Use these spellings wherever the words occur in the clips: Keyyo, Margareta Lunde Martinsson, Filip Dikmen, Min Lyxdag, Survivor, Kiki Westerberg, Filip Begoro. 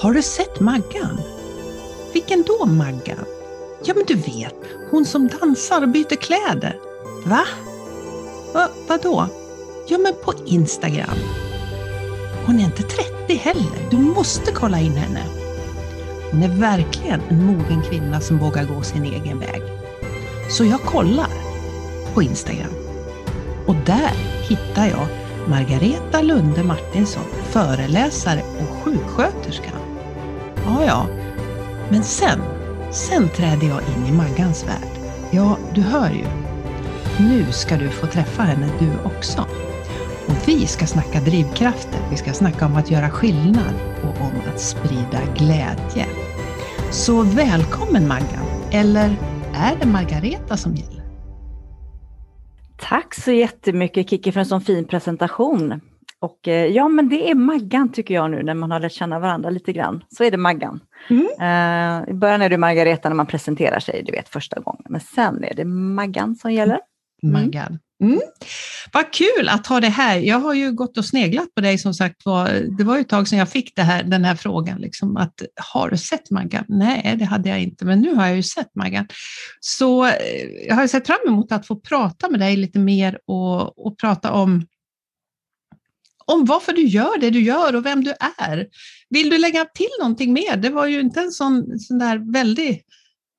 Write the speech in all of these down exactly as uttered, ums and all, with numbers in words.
Har du sett Maggan? Vilken då Maggan? Ja men du vet, hon som dansar och byter kläder. Va? Va vadå? Ja men på Instagram. Hon är inte trettio heller, du måste kolla in henne. Hon är verkligen en mogen kvinna som vågar gå sin egen väg. Så jag kollar på Instagram. Och där hittar jag Margareta Lunde Martinsson, föreläsare och sjuksköterska. Ja, ja. Men sen, sen trädde jag in i Maggans värld. Ja, du hör ju. Nu ska du få träffa henne du också. Och vi ska snacka drivkrafter, vi ska snacka om att göra skillnad och om att sprida glädje. Så välkommen Maggan, eller är det Margareta som gäller? Tack så jättemycket Kiki för en sån fin presentation. Och ja, men det är Maggan tycker jag nu när man har lärt känna varandra lite grann. Så är det Maggan. Mm. Uh, I början är det Margareta när man presenterar sig, du vet första gången. Men sen är det Maggan som gäller. Mm. Maggan. Mm. Vad kul att ha det här. Jag har ju gått och sneglat på dig som sagt. Det var ju ett tag sedan jag fick det här, den här frågan. Liksom, att, har du sett Maggan? Nej, det hade jag inte. Men nu har jag ju sett Maggan. Så jag har sett fram emot att få prata med dig lite mer. Och, och prata om, om varför du gör det du gör och vem du är. Vill du lägga till någonting mer? Det var ju inte en sån, sån där väldigt...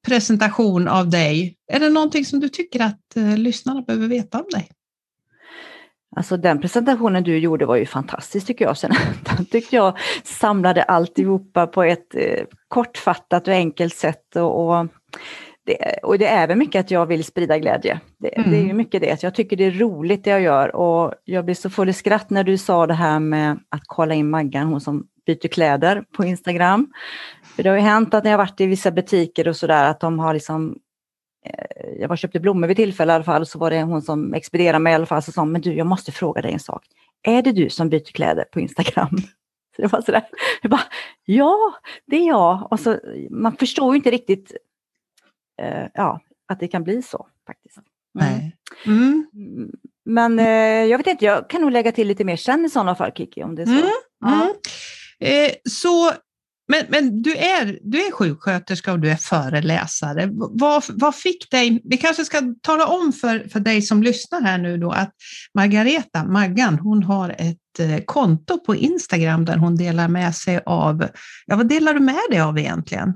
presentation av dig. Är det någonting som du tycker att eh, lyssnarna behöver veta om dig? Alltså den presentationen du gjorde var ju fantastisk tycker jag. Sen tyckte jag samlade alltihopa på ett eh, kortfattat och enkelt sätt. Och, och, det, och det är även mycket att jag vill sprida glädje. Det, mm. det är ju mycket det. Jag tycker det är roligt det jag gör. Och jag blev så full i skratt när du sa det här med att kolla in Maggan, hon som byter kläder på Instagram. För det har ju hänt att när jag varit i vissa butiker och sådär att de har liksom, eh, jag var köpte blommor vid tillfälle i alla fall, så var det hon som expedierade mig i alla fall så sa, men du jag måste fråga dig en sak. Är det du som byter kläder på Instagram? Så det var sådär, jag bara, ja det är jag. Och så, man förstår ju inte riktigt eh, ja, att det kan bli så faktiskt. Mm. Nej. Mm. Men eh, jag vet inte, jag kan nog lägga till lite mer sen i sådana fall Kiki om det är så. Mm. Mm. Mm. Eh, så Men, men du, är, du är sjuksköterska och du är föreläsare. Vad, vad fick dig, vi kanske ska tala om för, för dig som lyssnar här nu då att Margareta, Maggan, hon har ett konto på Instagram där hon delar med sig av, ja vad delar du med dig av egentligen?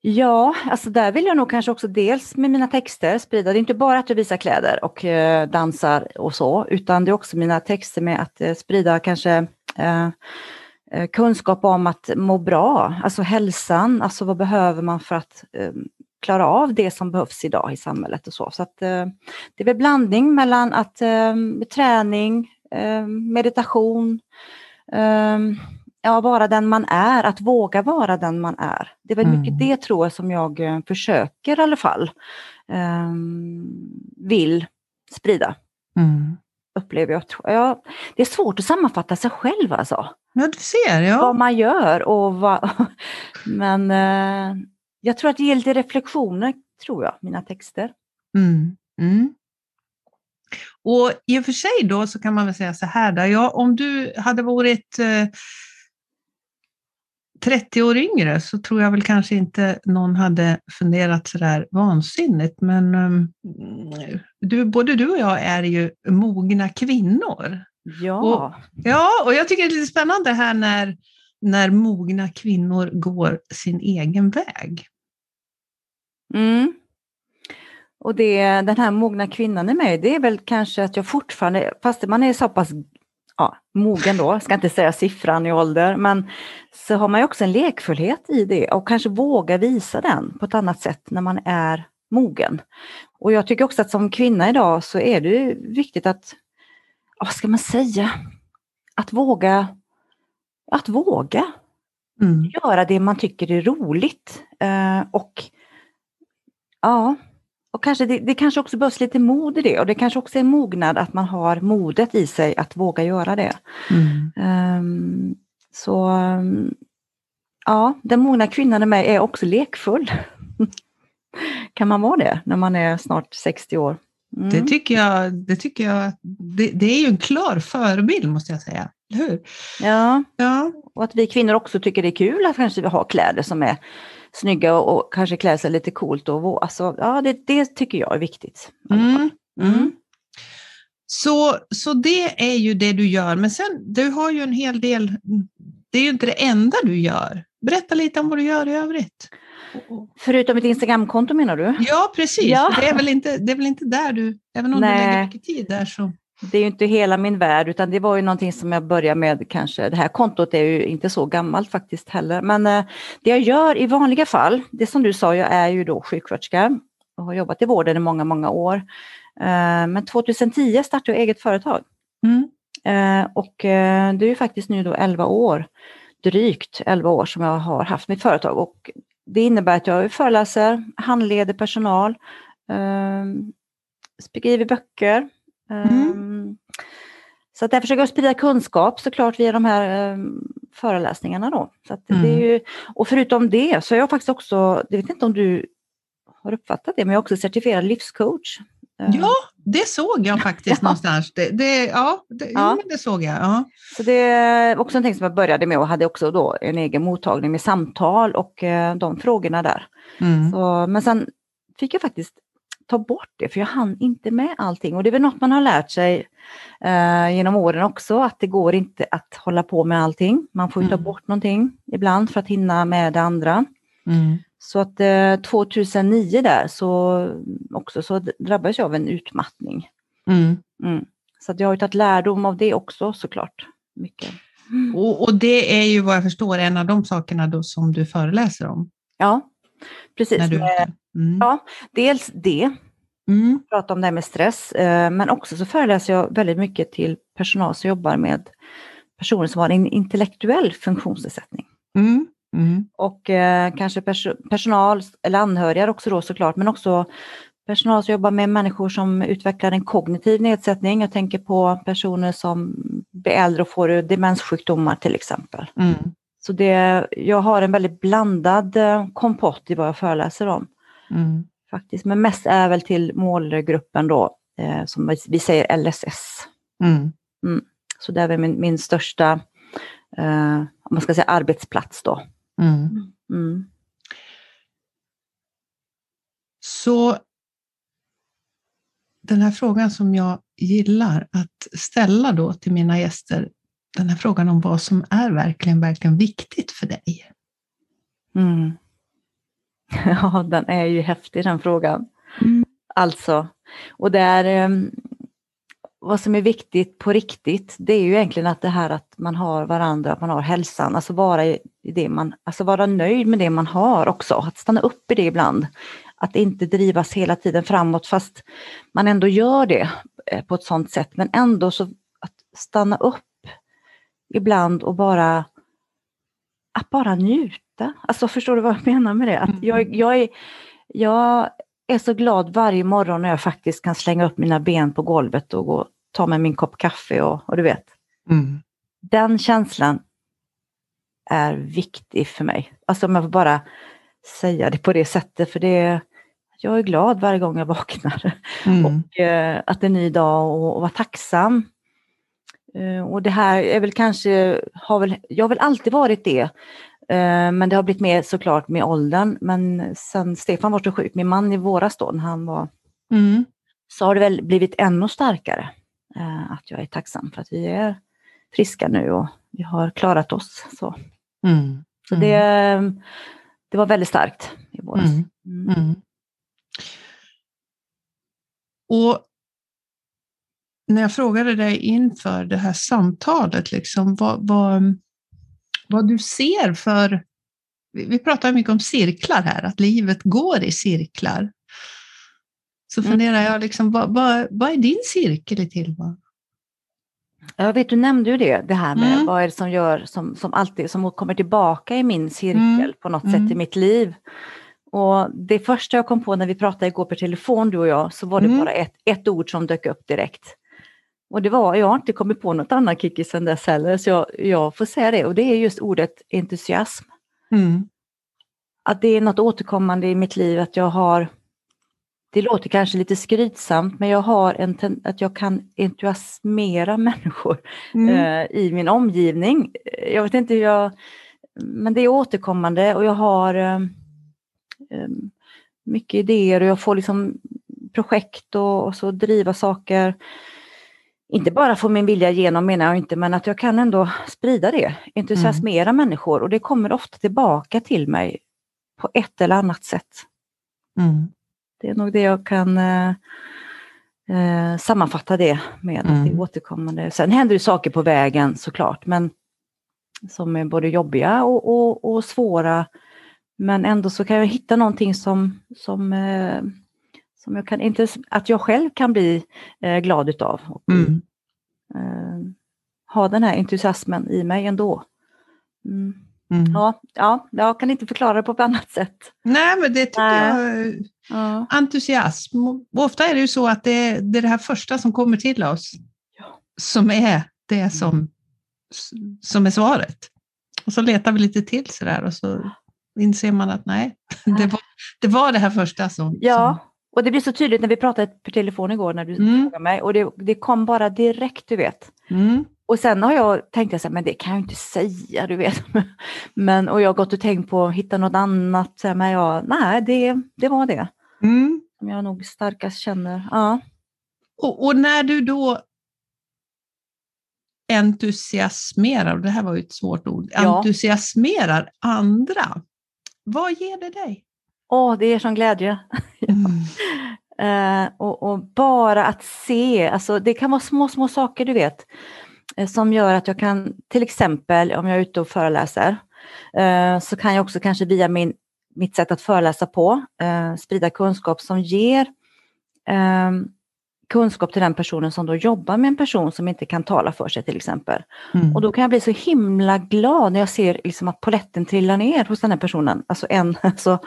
Ja, alltså där vill jag nog kanske också dels med mina texter sprida. Det är inte bara att jag visar kläder och eh, dansar och så, utan det är också mina texter med att eh, sprida kanske... Eh, kunskap om att må bra, alltså hälsan, alltså vad behöver man för att eh, klara av det som behövs idag i samhället och så. Så att, eh, det är en blandning mellan att eh, träning, eh, meditation, eh, ja vara den man är, att våga vara den man är. Det är väl mm. mycket det tror jag som jag eh, försöker i alla fall eh, vill sprida. Mm. Upplever jag, ja, det är svårt att sammanfatta sig själv alltså. Ja, du ser, ja. Vad man gör och vad... Men eh, jag tror att det ger lite reflektioner, tror jag, mina texter. Mm, mm. Och i och för sig då så kan man väl säga så här där. Ja, om du hade varit eh, trettio år yngre så tror jag väl kanske inte någon hade funderat så där vansinnigt. Men eh, du, både du och jag är ju mogna kvinnor. Ja. Och, ja, och jag tycker det är lite spännande här när, när mogna kvinnor går sin egen väg. Mm. Och det, den här mogna kvinnan i mig, det är väl kanske att jag fortfarande, fast man är så pass ja, mogen då, ska inte säga siffran i ålder, men så har man ju också en lekfullhet i det och kanske våga visa den på ett annat sätt när man är mogen. Och jag tycker också att som kvinna idag så är det ju viktigt att vad ska man säga? Att våga. Att våga. Mm. Göra det man tycker är roligt. Eh, och ja. Och kanske, det, det kanske också behövs lite mod i det. Och det kanske också är mognad att man har modet i sig att våga göra det. Mm. Um, så um, ja, den mogna kvinnan i mig är också lekfull. Kan man vara det när man är snart sextio år? Mm. Det tycker jag, det, tycker jag det, det är ju en klar förebild måste jag säga. Eller hur? Ja. ja, och att vi kvinnor också tycker det är kul att kanske vi har kläder som är snygga och, och kanske klär sig lite coolt. Och, alltså, ja, det, det tycker jag är viktigt. Mm. Mm. Så, så det är ju det du gör. Men sen, du har ju en hel del, det är ju inte det enda du gör. Berätta lite om vad du gör i övrigt. Förutom mitt Instagramkonto menar du? Ja, precis. Ja. Det, är väl inte, det är väl inte där du, även om Nej. du lägger mycket tid där så... Det är ju inte hela min värld, utan det var ju någonting som jag började med kanske. Det här kontot är ju inte så gammalt faktiskt heller. Men eh, det jag gör i vanliga fall, det som du sa, jag är ju då sjuksköterska och har jobbat i vården i många, många år. Eh, men tjugohundratio startade jag eget företag. Mm. Eh, och eh, det är ju faktiskt nu då elva år, drygt elva år som jag har haft mitt företag. Och det innebär att jag föreläser, handleder personal, eh, skriver böcker. Mm. Så att jag försöker sprida kunskap såklart via de här um, föreläsningarna då. Så att mm. det är ju, och förutom det så är jag faktiskt också, jag vet inte om du har uppfattat det, men jag är också certifierad livscoach. Ja, det såg jag faktiskt ja. någonstans. Det, det, ja, det, ja. Jo, det såg jag. Ja. Så det är också någonting som jag började med och hade också då en egen mottagning med samtal och eh, de frågorna där. Mm. Så, men sen fick jag faktiskt ta bort det, för jag hann inte med allting. Och det är väl något man har lärt sig eh, genom åren också, att det går inte att hålla på med allting. Man får ju mm. ta bort någonting ibland för att hinna med det andra. Mm. Så att eh, tjugohundranio där så också så drabbades jag av en utmattning. Mm. Mm. Så att jag har ju tagit lärdom av det också såklart. Mycket. Mm. Och, och det är ju vad jag förstår en av de sakerna då som du föreläser om. Ja, precis. När du... Mm. Ja, dels det. Mm. Jag pratar om det här med stress. Men också så föreläser jag väldigt mycket till personal som jobbar med personer som har en intellektuell funktionsnedsättning. Mm. Mm. Och eh, kanske pers- personal eller anhöriga också då såklart. Men också personal som jobbar med människor som utvecklar en kognitiv nedsättning. Jag tänker på personer som blir äldre och får demenssjukdomar till exempel. Mm. Så det, jag har en väldigt blandad kompott i vad jag föreläser om. Mm. Faktiskt, men mest är väl till målgruppen då, eh, som vi säger L S S. Mm. Mm. Så det är väl min, min största, eh, om man ska säga arbetsplats då. Mm. Mm. Så den här frågan som jag gillar att ställa då till mina gäster, den här frågan om vad som är verkligen, verkligen viktigt för dig. Mm. Ja, den är ju häftig den frågan. Mm. Alltså, och där vad som är viktigt på riktigt, det är ju egentligen att det här att man har varandra, att man har hälsan, alltså vara i det man, alltså vara nöjd med det man har också, att stanna upp i det ibland, att inte drivas hela tiden framåt fast man ändå gör det på ett sånt sätt, men ändå så att stanna upp ibland och bara att bara njuta. Alltså förstår du vad jag menar med det? Att jag, jag, är, jag är så glad varje morgon när jag faktiskt kan slänga upp mina ben på golvet och gå, ta med min kopp kaffe och, och du vet. Mm. Den känslan är viktig för mig. Alltså om jag får bara säga det på det sättet. För det, jag är glad varje gång jag vaknar. Mm. Och eh, att det är en ny dag och, och vara tacksam. Och det här är väl kanske, har väl, jag har väl alltid varit det, men det har blivit mer såklart med åldern. Men sen Stefan var så sjuk, min man i våras då, när han var, mm. så har det väl blivit ännu starkare att jag är tacksam för att vi är friska nu och vi har klarat oss. Så, mm. Mm. så det, det var väldigt starkt i våras. Mm. Mm. Mm. Och när jag frågade dig inför det här samtalet, liksom, vad, vad, vad du ser för... Vi, vi pratar mycket om cirklar här, att livet går i cirklar. Så funderar mm. jag, liksom, vad, vad, vad är din cirkel i tillvaron? Jag vet, du nämnde ju det, det här med mm. vad är det som gör, som, som alltid som kommer tillbaka i min cirkel mm. på något mm. sätt i mitt liv. Och det första jag kom på när vi pratade igår på telefon, du och jag, så var det mm. bara ett, ett ord som dök upp direkt. Och det var, jag har inte kommit på något annat Kiki sedan dess heller. Så jag, jag får säga det. Och det är just ordet entusiasm. Mm. Att det är något återkommande i mitt liv. Att jag har Det låter kanske lite skrytsamt, men jag har en ten- att jag kan entusiasmera människor mm. eh, i min omgivning. Jag vet inte hur jag, men det är återkommande och jag har eh, mycket idéer och jag får liksom projekt och, och så driva saker. Inte bara få min vilja igenom menar jag inte, men att jag kan ändå sprida det, entusiasmera mm. människor och det kommer ofta tillbaka till mig på ett eller annat sätt. Mm. Det är nog det jag kan eh, eh, sammanfatta det med. Mm. Att det är återkommande. Sen händer ju saker på vägen såklart. Men som är både jobbiga och, och, och svåra. Men ändå så kan jag hitta någonting som, som, eh, som jag, kan, inte, att jag själv kan bli eh, glad utav. Och, mm. eh, ha den här entusiasmen i mig ändå. Mm. Mm. Ja, ja, jag kan inte förklara det på ett annat sätt. Nej, men det tycker äh. jag. Ja. Entusiasm. Ofta är det ju så att det är det här första som kommer till oss. Ja. Som är det som, som är svaret. Och så letar vi lite till sådär. Och så inser man att nej. Det var det, var det här första som... Ja, som... och det blir så tydligt när vi pratade på telefon igår. När du mm. frågade mig. Och det, det kom bara direkt, du vet. Mm. Och sen har jag tänkt att men det kan jag inte säga, du vet. Men, och jag har gått och tänkt på att hitta något annat. Så här, men jag, nej, det, det var det. Mm. Som jag nog starkast känner. Ja. Och, och när du då entusiasmerar, och det här var ju ett svårt ord, ja. entusiasmerar andra. Vad ger det dig? Åh, det är som glädje. ja. mm. uh, och, och bara att se, alltså, det kan vara små, små saker, du vet. Som gör att jag kan, till exempel om jag är ute och föreläser, eh, så kan jag också kanske via min, mitt sätt att föreläsa på eh, sprida kunskap som ger eh, kunskap till den personen som då jobbar med en person som inte kan tala för sig till exempel. Mm. Och då kan jag bli så himla glad när jag ser liksom, att polletten trillar ner hos den här personen. Alltså en, alltså,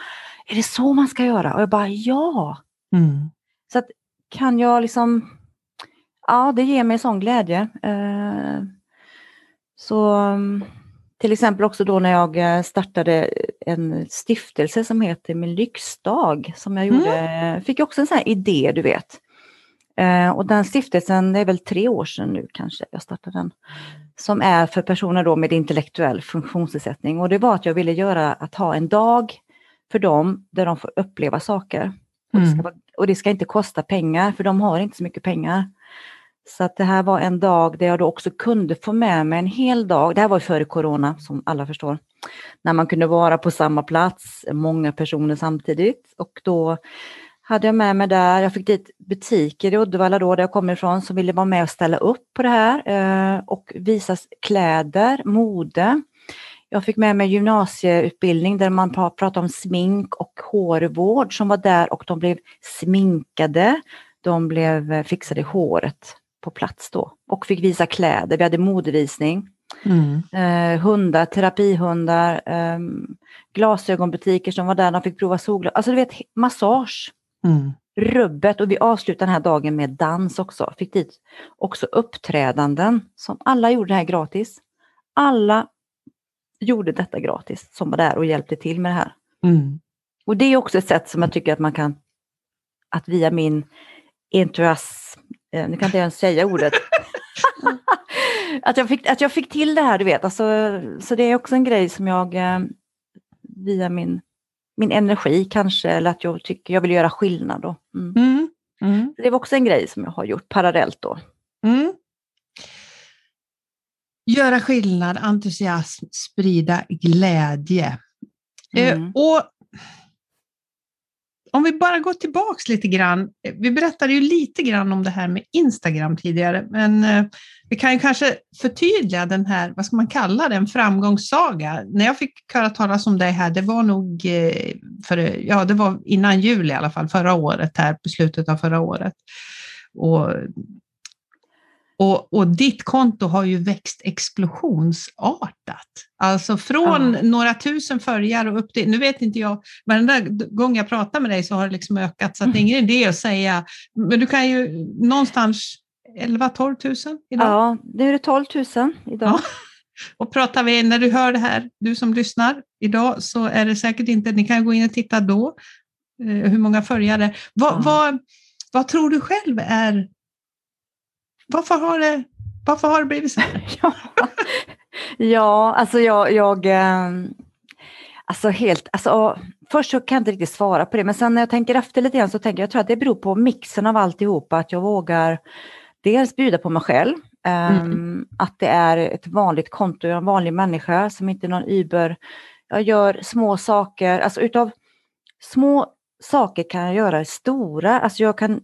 är det så man ska göra? Och jag bara, ja! Mm. Så att, kan jag liksom... Ja, det ger mig sån glädje. Så till exempel också då när jag startade en stiftelse som heter Min Lyxdag. Som jag gjorde, mm. fick också en sån här idé, du vet. Och den stiftelsen, det är väl tre år sedan nu kanske jag startade den. Som är för personer då med intellektuell funktionsnedsättning. Och det var att jag ville göra att ha en dag för dem där de får uppleva saker. Och det ska, vara, och det ska inte kosta pengar, för de har inte så mycket pengar. Så att det här var en dag där jag då också kunde få med mig en hel dag. Det här var ju före corona, som alla förstår. När man kunde vara på samma plats, många personer samtidigt. Och då hade jag med mig där, jag fick dit butiker i Uddevalla då, där jag kommer ifrån, som ville vara med och ställa upp på det här. Och visa kläder, mode. Jag fick med mig gymnasieutbildning där man pratade om smink och hårvård som var där. Och de blev sminkade. De blev fixade i håret på plats då. Och fick visa kläder. Vi hade modevisning. Mm. Eh, hundar, terapihundar. Eh, glasögonbutiker som var där. De fick prova solglasögon. Alltså du vet, massage. Mm. Rubbet. Och vi avslutade den här dagen med dans också. Fick dit också uppträdanden. Som alla gjorde det här gratis. Alla gjorde detta gratis. Som var där och hjälpte till med det här. Mm. Och det är också ett sätt som jag tycker att man kan. Att via min... entusiasm, nu kan inte ens säga ordet. att, jag fick, att jag fick till det här, du vet. Alltså, så det är också en grej som jag via min, min energi kanske, eller att jag tycker jag vill göra skillnad då. Mm. Mm. Mm. Det var också en grej som jag har gjort parallellt då. Mm. Göra skillnad, entusiasm, sprida glädje. Mm. Eh, och om vi bara går tillbaks lite grann. Vi berättade ju lite grann om det här med Instagram tidigare. Men vi kan ju kanske förtydliga den här, vad ska man kalla den, framgångssaga. När jag fick höra talas om dig här, det var nog för, ja, det var innan jul i alla fall, förra året här, på slutet av förra året. Och, och, och ditt konto har ju växt explosionsartat. Alltså från mm. några tusen följare och upp till, nu vet inte jag, varenda gång jag pratar med dig så har det liksom ökat. Så att det är ingen idé att säga, men du kan ju någonstans elva till tolv tusen idag. Ja, det är det tolv tusen idag. Ja. Och pratar vi, när du hör det här, du som lyssnar idag, så är det säkert inte, ni kan gå in och titta då. hur många följare. Vad, mm. vad, vad tror du själv är... Varför har det, varför har det blivit så här? ja, ja, alltså jag... jag alltså helt... Alltså, först så kan jag inte riktigt svara på det. Men sen när jag tänker efter lite grann så tänker jag, jag tror att det beror på mixen av alltihopa. Att jag vågar dels bjuda på mig själv. Mm. Um, att det är ett vanligt konto. Jag är en vanlig människa som inte är någon Uber. Jag gör små saker. Alltså utav små saker kan jag göra stora. Alltså jag kan...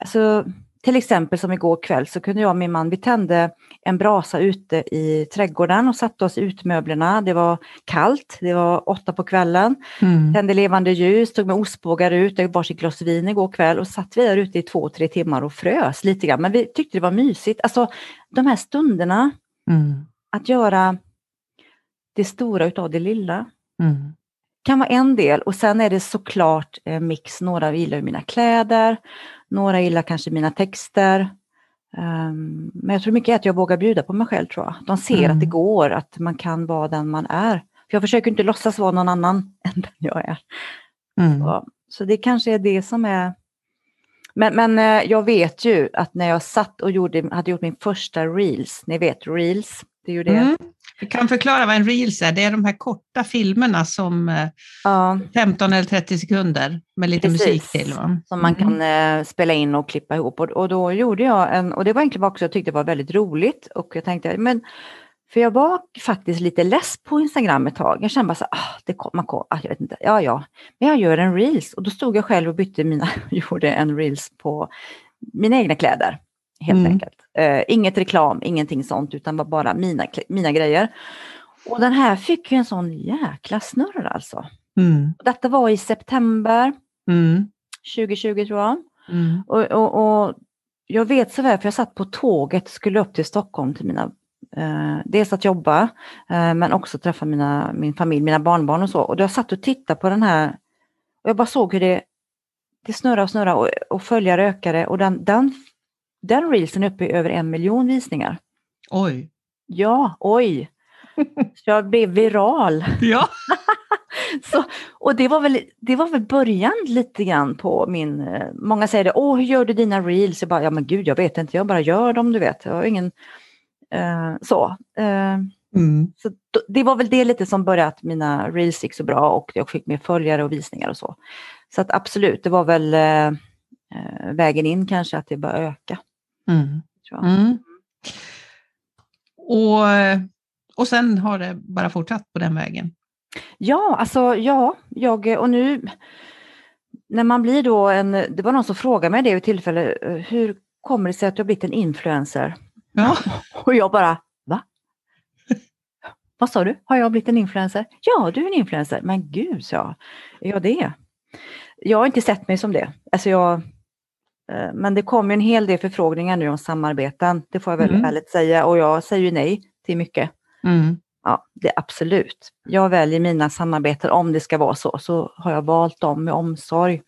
Alltså... Till exempel som igår kväll så kunde jag och min man, vi tände en brasa ute i trädgården och satte oss i utmöblerna. Det var kallt, det var åtta på kvällen. Mm. Tände levande ljus, tog med ostbågar ut, jag var sitt glas vin igår kväll och satt vi där ute i två, tre timmar och frös lite grann. Men vi tyckte det var mysigt. Alltså de här stunderna, mm. att göra det stora utav det lilla. Mm. Kan vara en del, och sen är det såklart eh, mix. Några gillar mina kläder, några gillar kanske mina texter. Um, men jag tror mycket att jag vågar bjuda på mig själv, tror jag. De ser mm. att det går, att man kan vara den man är. För jag försöker inte låtsas vara någon annan än den jag är. Mm. Så, så det kanske är det som är... Men, men eh, jag vet ju att när jag satt och gjorde, hade gjort min första Reels, ni vet Reels, det är ju det... Mm. Vi kan förklara vad en Reels är. Det är de här korta filmerna som ja. femton eller trettio sekunder med lite Precis. musik till. Va? Mm. Som man kan eh, spela in och klippa ihop. Och, och då gjorde jag en, och det var egentligen också jag tyckte det var väldigt roligt. Och jag tänkte, men för jag var faktiskt lite less på Instagram ett tag. Jag kände bara så här, ah, det kom, man kom, ah, jag vet inte, ja ja. Men jag gör en Reels. Och då stod jag själv och bytte mina, gjorde en Reels på mina egna kläder. Helt mm. enkelt. Uh, inget reklam, ingenting sånt, utan var bara mina, mina grejer. Och den här fick ju en sån jäkla snurr alltså. Mm. Och detta var i september mm. tjugo tjugo tror jag. Mm. Och, och, och jag vet så väl, för jag satt på tåget och skulle upp till Stockholm till mina, uh, dels att jobba, uh, men också träffa mina, min familj, mina barnbarn och så. Och jag satt och tittade på den här och jag bara såg hur det, det snurrade och snurrade och, och följare ökade. Och den, den Den reelsen är uppe i över en miljon visningar. Oj. Ja, oj. Så jag blev viral. Ja. Så, och det var, väl, det var väl början lite grann på min... Många säger det, åh hur gör du dina reels? Jag bara, ja men gud jag vet inte, jag bara gör dem du vet. Jag har ingen... Uh, så. Uh, mm. så det var väl det lite som började att mina reels gick så bra och jag fick mer följare och visningar och så. Så att absolut, det var väl... Uh, vägen in kanske att det bara öka. Mm. Tror jag. Mm. Och, och sen har det bara fortsatt på den vägen. Ja, alltså ja. Jag, och nu när man blir då en, det var någon som frågade mig det vid tillfälle, hur kommer det sig att jag blivit en influencer? Ja. Och jag bara, va? Vad sa du? Har jag blivit en influencer? Ja, du är en influencer. Men gud, sa jag. Är jag det? Jag har inte sett mig som det. Alltså jag, men det kommer en hel del förfrågningar nu om samarbeten. Det får jag väl mm. ärligt säga. Och jag säger ju nej till mycket. Mm. Ja, det är absolut. Jag väljer mina samarbeten om det ska vara så. Så har jag valt dem med omsorg.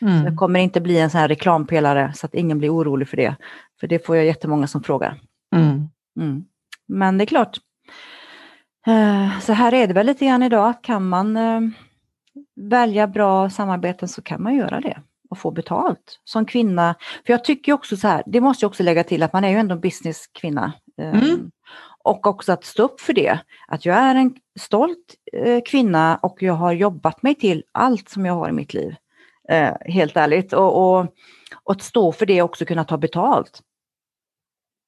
Mm. Så jag kommer inte bli en sån här reklampelare. Så att ingen blir orolig för det. För det får jag jättemånga som frågar. Mm. Mm. Men det är klart. Så här är det väl lite grann idag. Kan man... välja bra samarbeten så kan man göra det och få betalt som kvinna. För jag tycker också så här, det måste jag också lägga till att man är ju ändå en businesskvinna. Mm. Och också att stå upp för det. Att jag är en stolt kvinna och jag har jobbat mig till allt som jag har i mitt liv. Helt ärligt. Och, och, och att stå för det och också kunna ta betalt.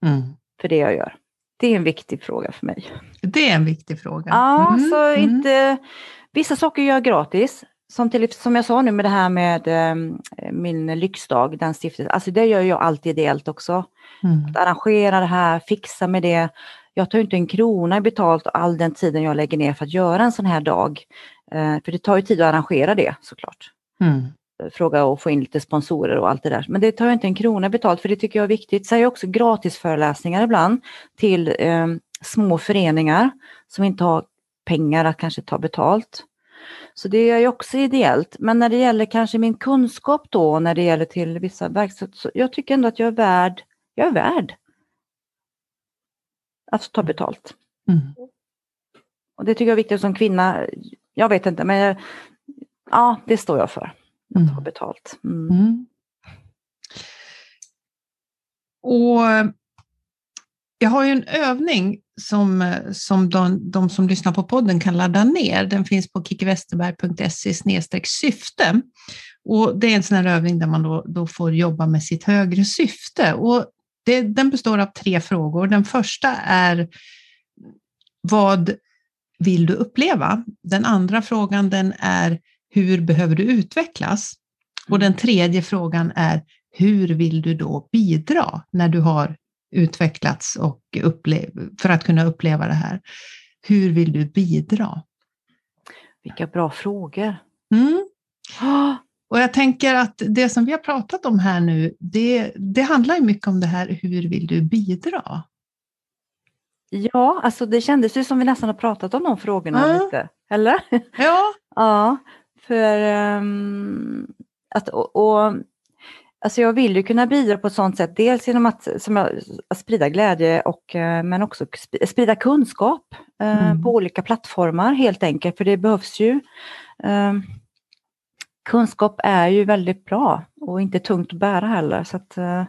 Mm. För det jag gör. Det är en viktig fråga för mig. Det är en viktig fråga. Ja, mm. så mm. inte... Vissa saker gör jag gratis, som, till, som jag sa nu med det här med eh, min lyxdag, den stiftelsen. Alltså det gör jag alltid ideellt också. Mm. Att arrangera det här, fixa med det. Jag tar ju inte en krona i betalt all den tiden jag lägger ner för att göra en sån här dag. Eh, för det tar ju tid att arrangera det såklart. Mm. Fråga och få in lite sponsorer och allt det där. Men det tar ju inte en krona i betalt för det tycker jag är viktigt. Sen är jag också gratis föreläsningar ibland till eh, små föreningar som inte har pengar att kanske ta betalt. Så det är ju också ideellt. Men när det gäller kanske min kunskap då. När det gäller till vissa verksamheter. Så jag tycker ändå att jag är värd. Jag är värd. Att ta betalt. Mm. Och det tycker jag är viktigt som kvinna. Jag vet inte. Men jag, Ja, det står jag för. Att ha betalt. Mm. Mm. Och jag har ju en övning som, som de, de som lyssnar på podden kan ladda ner. Den finns på kikiwesterberg punkt se snedstreck syfte. Och det är en sån här övning där man då, då får jobba med sitt högre syfte. Och det, den består av tre frågor. Den första är: vad vill du uppleva? Den andra frågan den är: hur behöver du utvecklas? Och den tredje frågan är: hur vill du då bidra när du har utvecklats och upple- för att kunna uppleva det här? Hur vill du bidra? Vilka bra frågor. Mm. Och jag tänker att det som vi har pratat om här nu, det, det handlar ju mycket om det här: hur vill du bidra? Ja, alltså det kändes ju som vi nästan har pratat om de frågorna ja. lite. Eller? Ja. Ja, för um, att och, och alltså jag vill ju kunna bidra på ett sånt sätt, dels genom att, som jag, att sprida glädje och men också sprida kunskap mm. eh, på olika plattformar helt enkelt, för det behövs ju. Eh, kunskap är ju väldigt bra och inte tungt att bära heller, så att eh,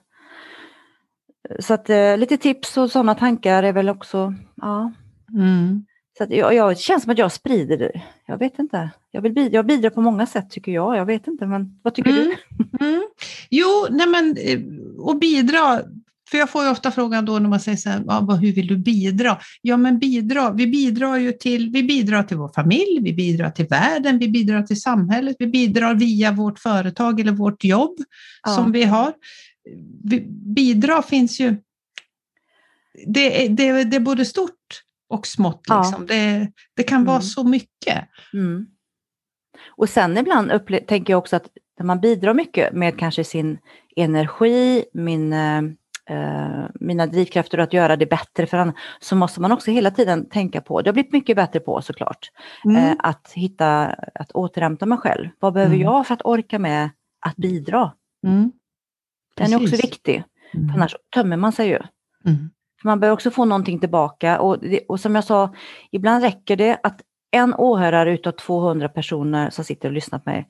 så att eh, lite tips och sådana tankar är väl också ja. Mm. Så att jag, jag känns som att jag sprider det. Jag vet inte. Jag vill bidra, jag bidrar på många sätt tycker jag. Jag vet inte, men vad tycker mm. du? Mm. Jo, nej men och bidra. För jag får ju ofta frågan då när man säger så här: ja, hur vill du bidra? Ja, men bidra. Vi bidrar ju till, vi bidrar till vår familj. Vi bidrar till världen. Vi bidrar till samhället. Vi bidrar via vårt företag eller vårt jobb ja. som vi har. Vi, bidra finns ju. Det, det, det är både stort och smått liksom. Ja. Det, det kan vara mm. så mycket. Mm. Och sen ibland upple- tänker jag också att när man bidrar mycket med kanske sin energi, min, eh, mina drivkrafter att göra det bättre för andra, så måste man också hela tiden tänka på, det har blivit mycket bättre på såklart, mm. eh, att hitta, att återhämta mig själv. Vad behöver mm. jag för att orka med att bidra? Mm. Den är också viktig, mm. för annars tömmer man sig ju. Mm. För man bör också få någonting tillbaka. Och, det, och som jag sa, ibland räcker det att en åhörare utav tvåhundra personer som sitter och lyssnar på mig.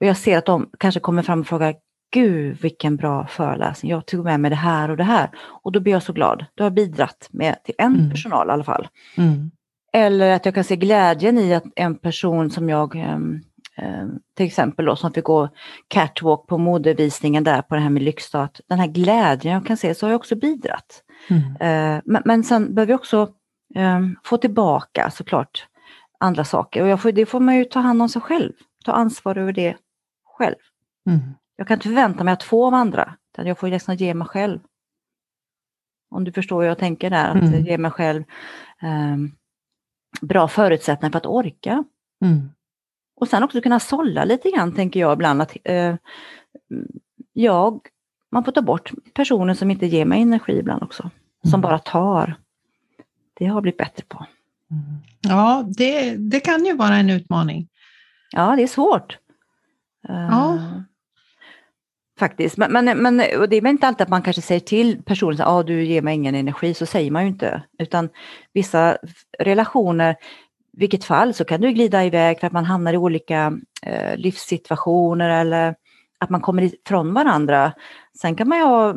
Och jag ser att de kanske kommer fram och frågar: gud vilken bra föreläsning. Jag tog med mig det här och det här. Och då blir jag så glad. Då har jag bidratt med till en mm. personal i alla fall. Mm. Eller att jag kan se glädjen i att en person som jag... Um, till exempel då, som fick gå catwalk på modevisningen där på det här med Lyxdag, den här glädjen jag kan se, så har jag också bidratt mm. men, men sen behöver jag också um, få tillbaka såklart andra saker, och jag får, det får man ju ta hand om sig själv, ta ansvar över det själv mm. jag kan inte förvänta mig att få av andra, utan jag får liksom ge mig själv, om du förstår jag tänker där, att mm. ge mig själv um, bra förutsättningar för att orka mm. Och sen också kunna sålla lite grann, tänker jag ibland, att eh, jag, man får ta bort personer som inte ger mig energi ibland också. Mm. Som bara tar. Det har jag blivit bättre på. Mm. Ja, det, det kan ju vara en utmaning. Ja, det är svårt. Ja. Uh, faktiskt. Men, men, men och det är väl inte alltid att man kanske säger till personen så, ah, du ger mig ingen energi, så säger man ju inte. Utan vissa relationer... vilket fall så kan du glida iväg för att man hamnar i olika eh, livssituationer eller att man kommer ifrån varandra. Sen kan man ju ha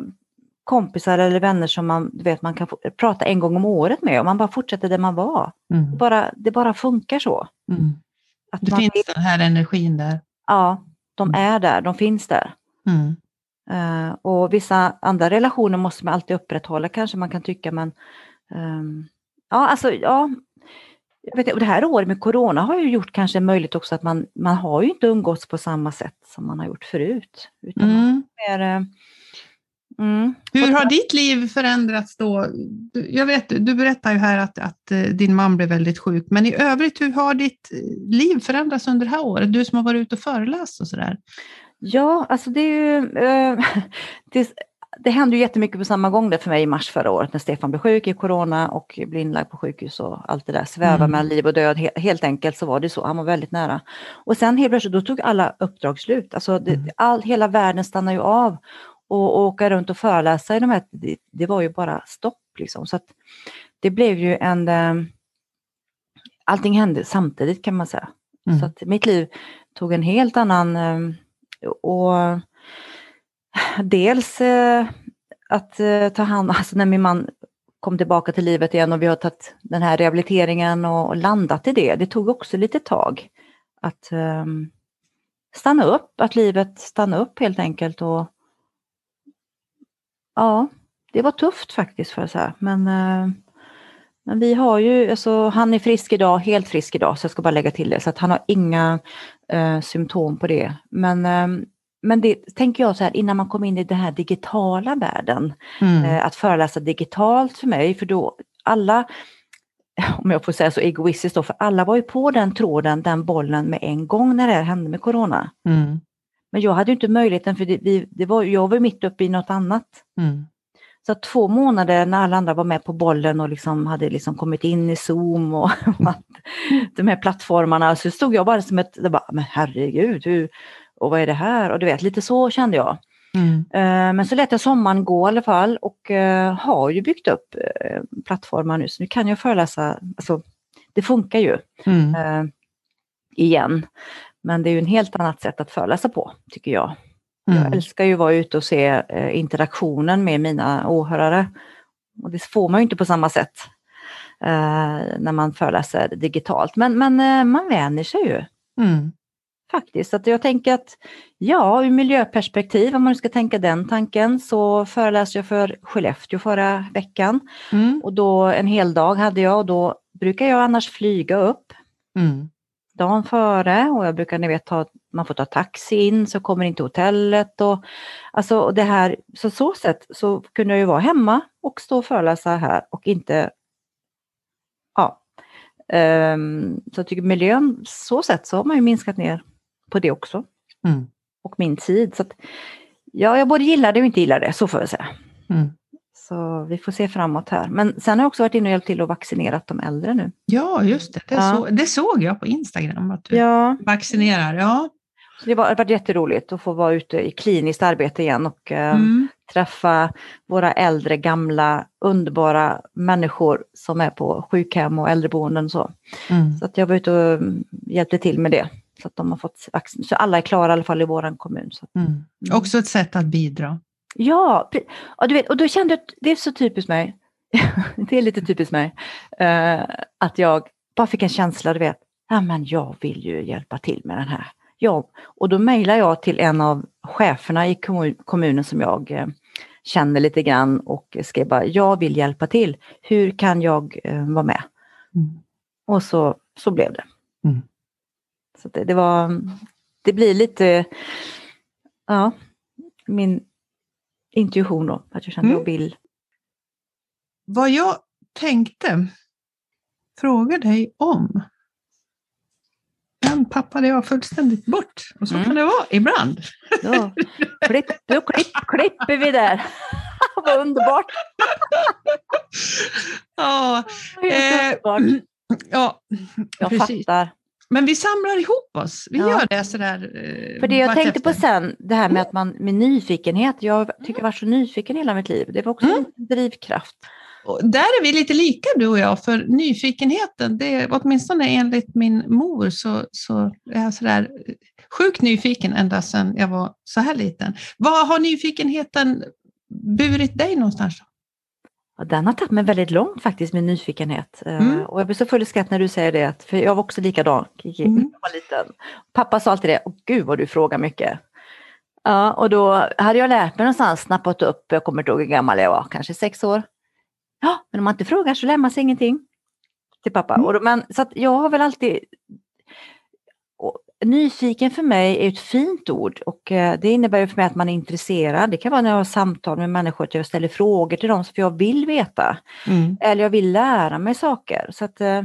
kompisar eller vänner som man vet man kan f- prata en gång om året med, och man bara fortsätter där man var. Mm. Bara, det bara funkar så. Mm. Att det man, finns den här energin där. Ja, de mm. är där, de finns där. Mm. Uh, och vissa andra relationer måste man alltid upprätthålla kanske man kan tycka, men um, ja alltså ja jag vet inte, och det här året med corona har ju gjort kanske möjligt också att man, man har ju inte umgåtts på samma sätt som man har gjort förut. Utan mm. mer, mm. Hur har ditt liv förändrats då? Jag vet, du berättar ju här att, att din man blev väldigt sjuk. Men i övrigt, hur har ditt liv förändrats under det här året? Du som har varit ute och föreläst och sådär. Ja, alltså det är ju... Äh, det, det hände ju jättemycket på samma gång där för mig i mars förra året, när Stefan blev sjuk i corona och blev inlagd på sjukhus och allt det där. Sväva mm. mellan liv och död. Helt enkelt så var det så. Han var väldigt nära. Och sen helt plötsligt, då tog alla uppdrag slut. Alltså det, all, hela världen stannar ju av. Och, och åka runt och föreläsa i de här, det, det var ju bara stopp liksom. Så att det blev ju en... Allting hände samtidigt kan man säga. Mm. Så att mitt liv tog en helt annan, och dels att ta hand, alltså när min man kom tillbaka till livet igen och vi har tagit den här rehabiliteringen och landat i det, det tog också lite tag att stanna upp, att livet stanna upp helt enkelt. Och ja, det var tufft faktiskt för så här, men men vi har ju, alltså han är frisk idag, helt frisk idag, så jag ska bara lägga till det, så att han har inga eh, symptom på det. Men, eh, men det tänker jag så här, innan man kom in i den här digitala världen, mm. eh, att föreläsa digitalt för mig, för då alla, om jag får säga så egoistiskt då, för alla var ju på den tråden, den bollen med en gång när det här hände med corona. Mm. Men jag hade ju inte möjligheten, för det, vi, det var, jag var mitt uppe i något annat. Mm. Så att två månader när alla andra var med på bollen och liksom hade liksom kommit in i Zoom och, och att, de här plattformarna, så stod jag bara som ett, det bara, men herregud, hur, och vad är det här? Och du vet, lite så kände jag. Mm. Uh, men så lät jag sommaren gå i alla fall, och uh, har ju byggt upp uh, plattformar nu, så nu kan jag föreläsa, alltså det funkar ju mm. uh, igen. Men det är ju en helt annat sätt att föreläsa på, tycker jag. Mm. Jag älskar ju att vara ute och se eh, interaktionen med mina åhörare. Och det får man ju inte på samma sätt eh, när man föreläser digitalt. Men, men eh, man vänjer sig ju. Mm. Faktiskt. Så att jag tänker att, ja, ur miljöperspektiv, om man ska tänka den tanken, så föreläser jag för Skellefteå förra veckan. Mm. Och då en hel dag hade jag, och då brukar jag annars flyga upp. Mm. Dagen före, och jag brukar, ni vet, ta, man får ta taxi in, så kommer inte hotellet, och alltså, och det här, så så sätt så kunde jag ju vara hemma och stå och föreläsa här och inte, ja, um, så jag tycker miljön, så sätt så har man ju minskat ner på det också, mm. och min tid, så att, ja, jag både gillar det och inte gillar det, så får jag säga. Mm. Så vi får se framåt här. Men sen har jag också varit inne och hjälpt till att vaccinera de äldre nu. Ja, just det. Det, ja. Så, det såg jag på Instagram att du ja. vaccinerar. Ja. Så det var, det var jätteroligt att få vara ute i kliniskt arbete igen och eh, mm. träffa våra äldre, gamla, underbara människor som är på sjukhem och äldreboenden. Och så mm. så att jag var ute och hjälpte till med det. Så att de har fått vaccin. Så alla är klara i alla fall i vår kommun. Så. Mm. Mm. Också ett sätt att bidra. Ja, och, du vet, och då kände jag att det är så typiskt mig, det är lite typiskt mig, uh, att jag bara fick en känsla, du vet, ja men jag vill ju hjälpa till med den här. Ja, och då mejlade jag till en av cheferna i kommun, kommunen som jag uh, känner lite grann och skrev bara, jag vill hjälpa till, hur kan jag uh, vara med? Mm. Och så, så blev det. Mm. Så det, det var, det blir lite, ja, min intuition då, att jag känner mm. jag vill. Vad jag tänkte fråga dig om, den pappade jag fullständigt bort. Och så mm. kan det vara ibland. Då, klipp, då klipp, klipper vi där. Vad underbart. ja, eh, ja, jag precis. fattar. Men vi samlar ihop oss. Vi ja. gör det sådär. Eh, För det jag tänkte efter. på sen, det här med att man med nyfikenhet. Jag tycker jag var så nyfiken hela mitt liv. Det var också mm. en drivkraft. Och där är vi lite lika, du och jag. För nyfikenheten, det är, åtminstone enligt min mor, så, så är jag sådär sjukt nyfiken ända sedan jag var så här liten. Vad har nyfikenheten burit dig någonstans då? Ja, den har tagit mig väldigt långt faktiskt, med nyfikenhet. Mm. Uh, och jag blir så full i skratt när du säger det. För jag var också likadan, Kiki. Mm. Jag var liten. Pappa sa alltid det. Åh gud vad du frågar mycket. Ja, uh, och då hade jag lärt mig någonstans, snappat upp. Jag kommer inte ihåg hur gammal jag var. Kanske sex år. Ja, men om man inte frågar så lär man sig ingenting. Till pappa. Mm. Och då, men, så att jag har väl alltid... Och, nyfiken för mig är ett fint ord, och det innebär ju för mig att man är intresserad. Det kan vara när jag har samtal med människor, att jag ställer frågor till dem, för jag vill veta. Mm. Eller jag vill lära mig saker. Så att eh,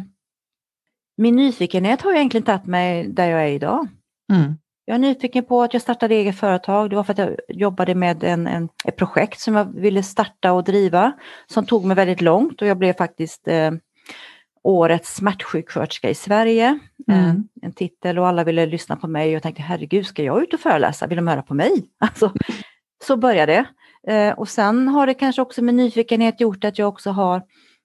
min nyfikenhet har ju egentligen tagit mig där jag är idag. Mm. Jag är nyfiken på att jag startade eget företag. Det var för att jag jobbade med en, en, ett projekt som jag ville starta och driva, som tog mig väldigt långt, och jag blev faktiskt... Eh, årets smärtsjuksköterska i Sverige, mm. en titel, och alla ville lyssna på mig, och jag tänkte, herregud, ska jag ut och föreläsa, vill de höra på mig? Alltså, så började det, och sen har det kanske också med nyfikenhet gjort att jag också har,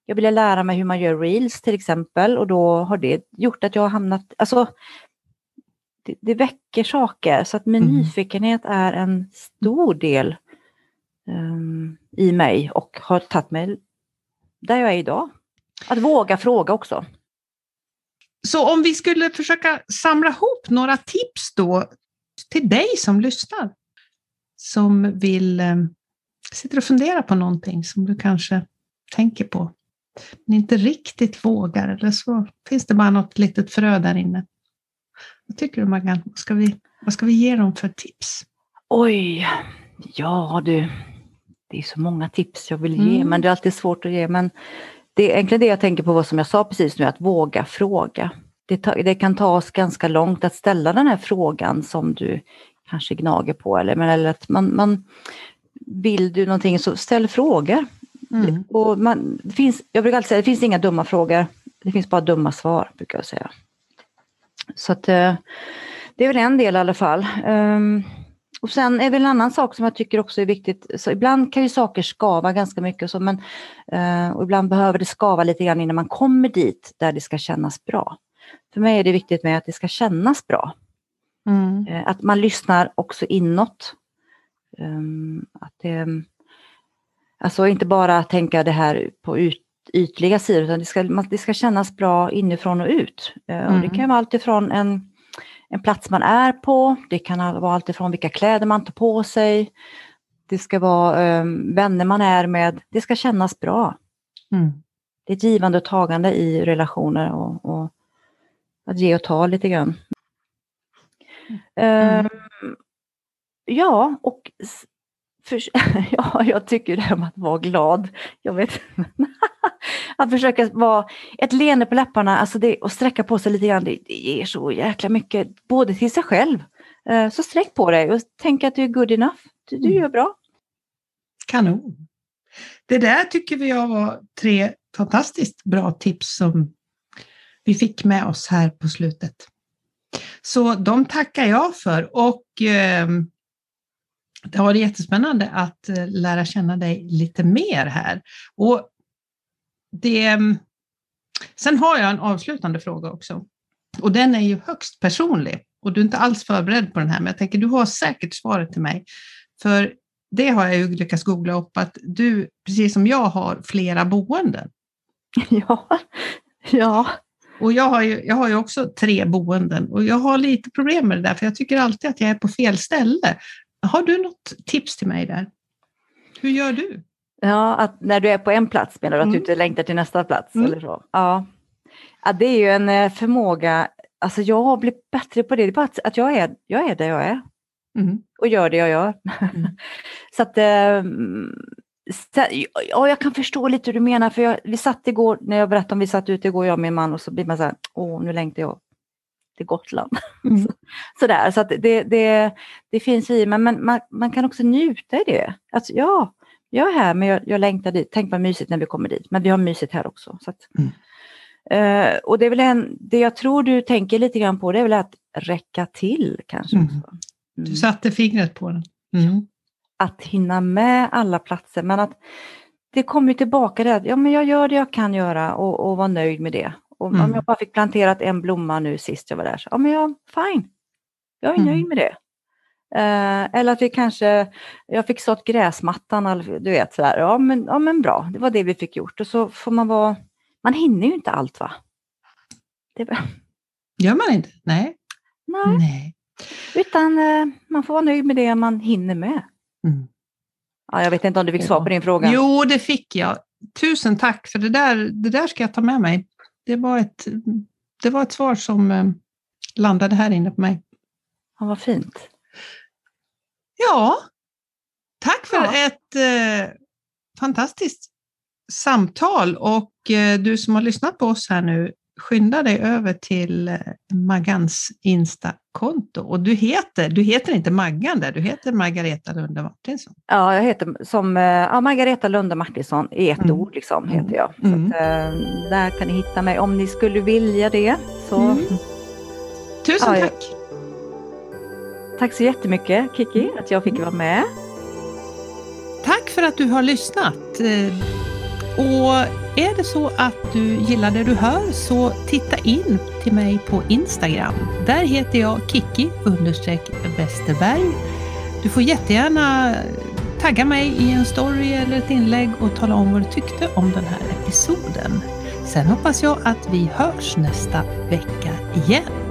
jag ville lära mig hur man gör reels till exempel, och då har det gjort att jag har hamnat, alltså det, det väcker saker. Så att min mm. nyfikenhet är en stor del um, i mig och har tagit mig där jag är idag. Att våga fråga också. Så om vi skulle försöka samla ihop några tips då till dig som lyssnar. Som vill, sitter och funderar på någonting som du kanske tänker på. Men inte riktigt vågar, eller så finns det bara något litet frö där inne. Vad tycker du, Maggan? Vad ska vi, vad ska vi ge dem för tips? Oj, ja du. Det är så många tips jag vill ge, mm. men det är alltid svårt att ge. Men det är egentligen det jag tänker på, vad som jag sa precis nu, att våga fråga. Det, ta, det kan ta oss ganska långt att ställa den här frågan som du kanske gnager på. Eller, men, eller att man, man, vill du någonting så ställ frågor. Mm. Och man, det finns, jag brukar alltid säga, det finns inga dumma frågor. Det finns bara dumma svar, brukar jag säga. Så att, det är väl en del i alla fall. Och sen är väl en annan sak som jag tycker också är viktigt. Så ibland kan ju saker skava ganska mycket. Och, så, men, och ibland behöver det skava lite grann innan man kommer dit där det ska kännas bra. För mig är det viktigt med att det ska kännas bra. Mm. Att man lyssnar också inåt. Att det... Alltså inte bara tänka det här på ut, ytliga sidor, utan det ska, det ska kännas bra inifrån och ut. Mm. Och det kan vara allt ifrån en, en plats man är på, det kan vara allt ifrån vilka kläder man tar på sig, det ska vara um, vänner man är med, det ska kännas bra. Mm. Det är ett givande och tagande i relationer och, och att ge och ta lite grann. Mm. Um, ja, och... För, ja, jag tycker det här med att vara glad. Jag vet. Att försöka vara ett leende på läpparna, alltså det, och sträcka på sig lite grann. Det, det ger så jäkla mycket. Både till sig själv. Så sträck på dig och tänk att du är good enough. Du, du gör bra. Kanon. Det där tycker vi var tre fantastiskt bra tips som vi fick med oss här på slutet. Så de tackar jag för. Och... Eh, det har varit jättespännande att lära känna dig lite mer här. Och det, sen har jag en avslutande fråga också. Och den är ju högst personlig. Och du är inte alls förberedd på den här. Men jag tänker, du har säkert svaret till mig. För det har jag ju lyckats googla upp. Att du, precis som jag, har flera boenden. Ja, ja. Och jag har, ju, jag har ju också tre boenden. Och jag har lite problem med det där. För jag tycker alltid att jag är på fel ställe. Har du något tips till mig där? Hur gör du? Ja, att när du är på en plats menar du att mm. du inte längtar till nästa plats mm. eller så. Ja. Ja, det är ju en förmåga. Alltså jag har blivit bättre på det. Det är bara att, att jag är, jag är där jag är. Mm. Och gör det jag gör. Mm. Så att... Ähm, ja, jag kan förstå lite hur du menar. För jag, vi satt igår, när jag berättade om vi satt ute igår, jag och min man. Och så blir man så här, åh nu längtar jag till Gotland. Mm. Så, sådär. Så att det, det, det finns i. Men man, man kan också njuta i det. Alltså, ja, jag är här men jag, jag längtar dit. Tänk vad mysigt när vi kommer dit. Men vi har mysigt här också. Så att, mm. eh, och det är väl en, det jag tror du tänker lite grann på. Det är väl att räcka till kanske. Mm. Också. Mm. Du satte fingret på den. Mm. Att hinna med alla platser. Men att det kommer ju tillbaka där. Ja men jag gör det jag kan göra. Och, och vara nöjd med det. Och om mm. jag bara fick planterat en blomma nu sist jag var där. Så, ja men jag, fine. Jag är mm. nöjd med det. Eh, eller att vi kanske, jag fick sått gräsmattan. Eller, du vet sådär. Ja men, ja men bra, det var det vi fick gjort. Och så får man vara, man hinner ju inte allt va? Det var... Gör man inte? Nej. Nej. Nej. Utan eh, man får vara nöjd med det man hinner med. Mm. Ja, jag vet inte om du fick svar på din fråga. Jo det fick jag. Tusen tack för det där. Det där ska jag ta med mig. Det var ett, det var ett svar som landade här inne på mig. Ja, vad fint. Ja, tack för ja. ett eh, fantastiskt samtal. Och eh, du som har lyssnat på oss här nu, skynda dig över till eh, Maggans Insta-konto. Och du heter, du heter inte Maggan där, du heter Margareta Lunde Martinsson. Ja, jag heter som, ja, Margareta Lunde Martinsson i ett mm. ord liksom heter jag. Så mm. att, eh, där kan ni hitta mig om ni skulle vilja det. Så. Mm. Tusen ja, tack! Ja. Tack så jättemycket Kiki att jag fick vara med. Tack för att du har lyssnat. Och är det så att du gillar det du hör så titta in till mig på Instagram. Där heter jag Kiki Westerberg. Du får jättegärna tagga mig i en story eller ett inlägg och tala om vad du tyckte om den här episoden. Sen hoppas jag att vi hörs nästa vecka igen.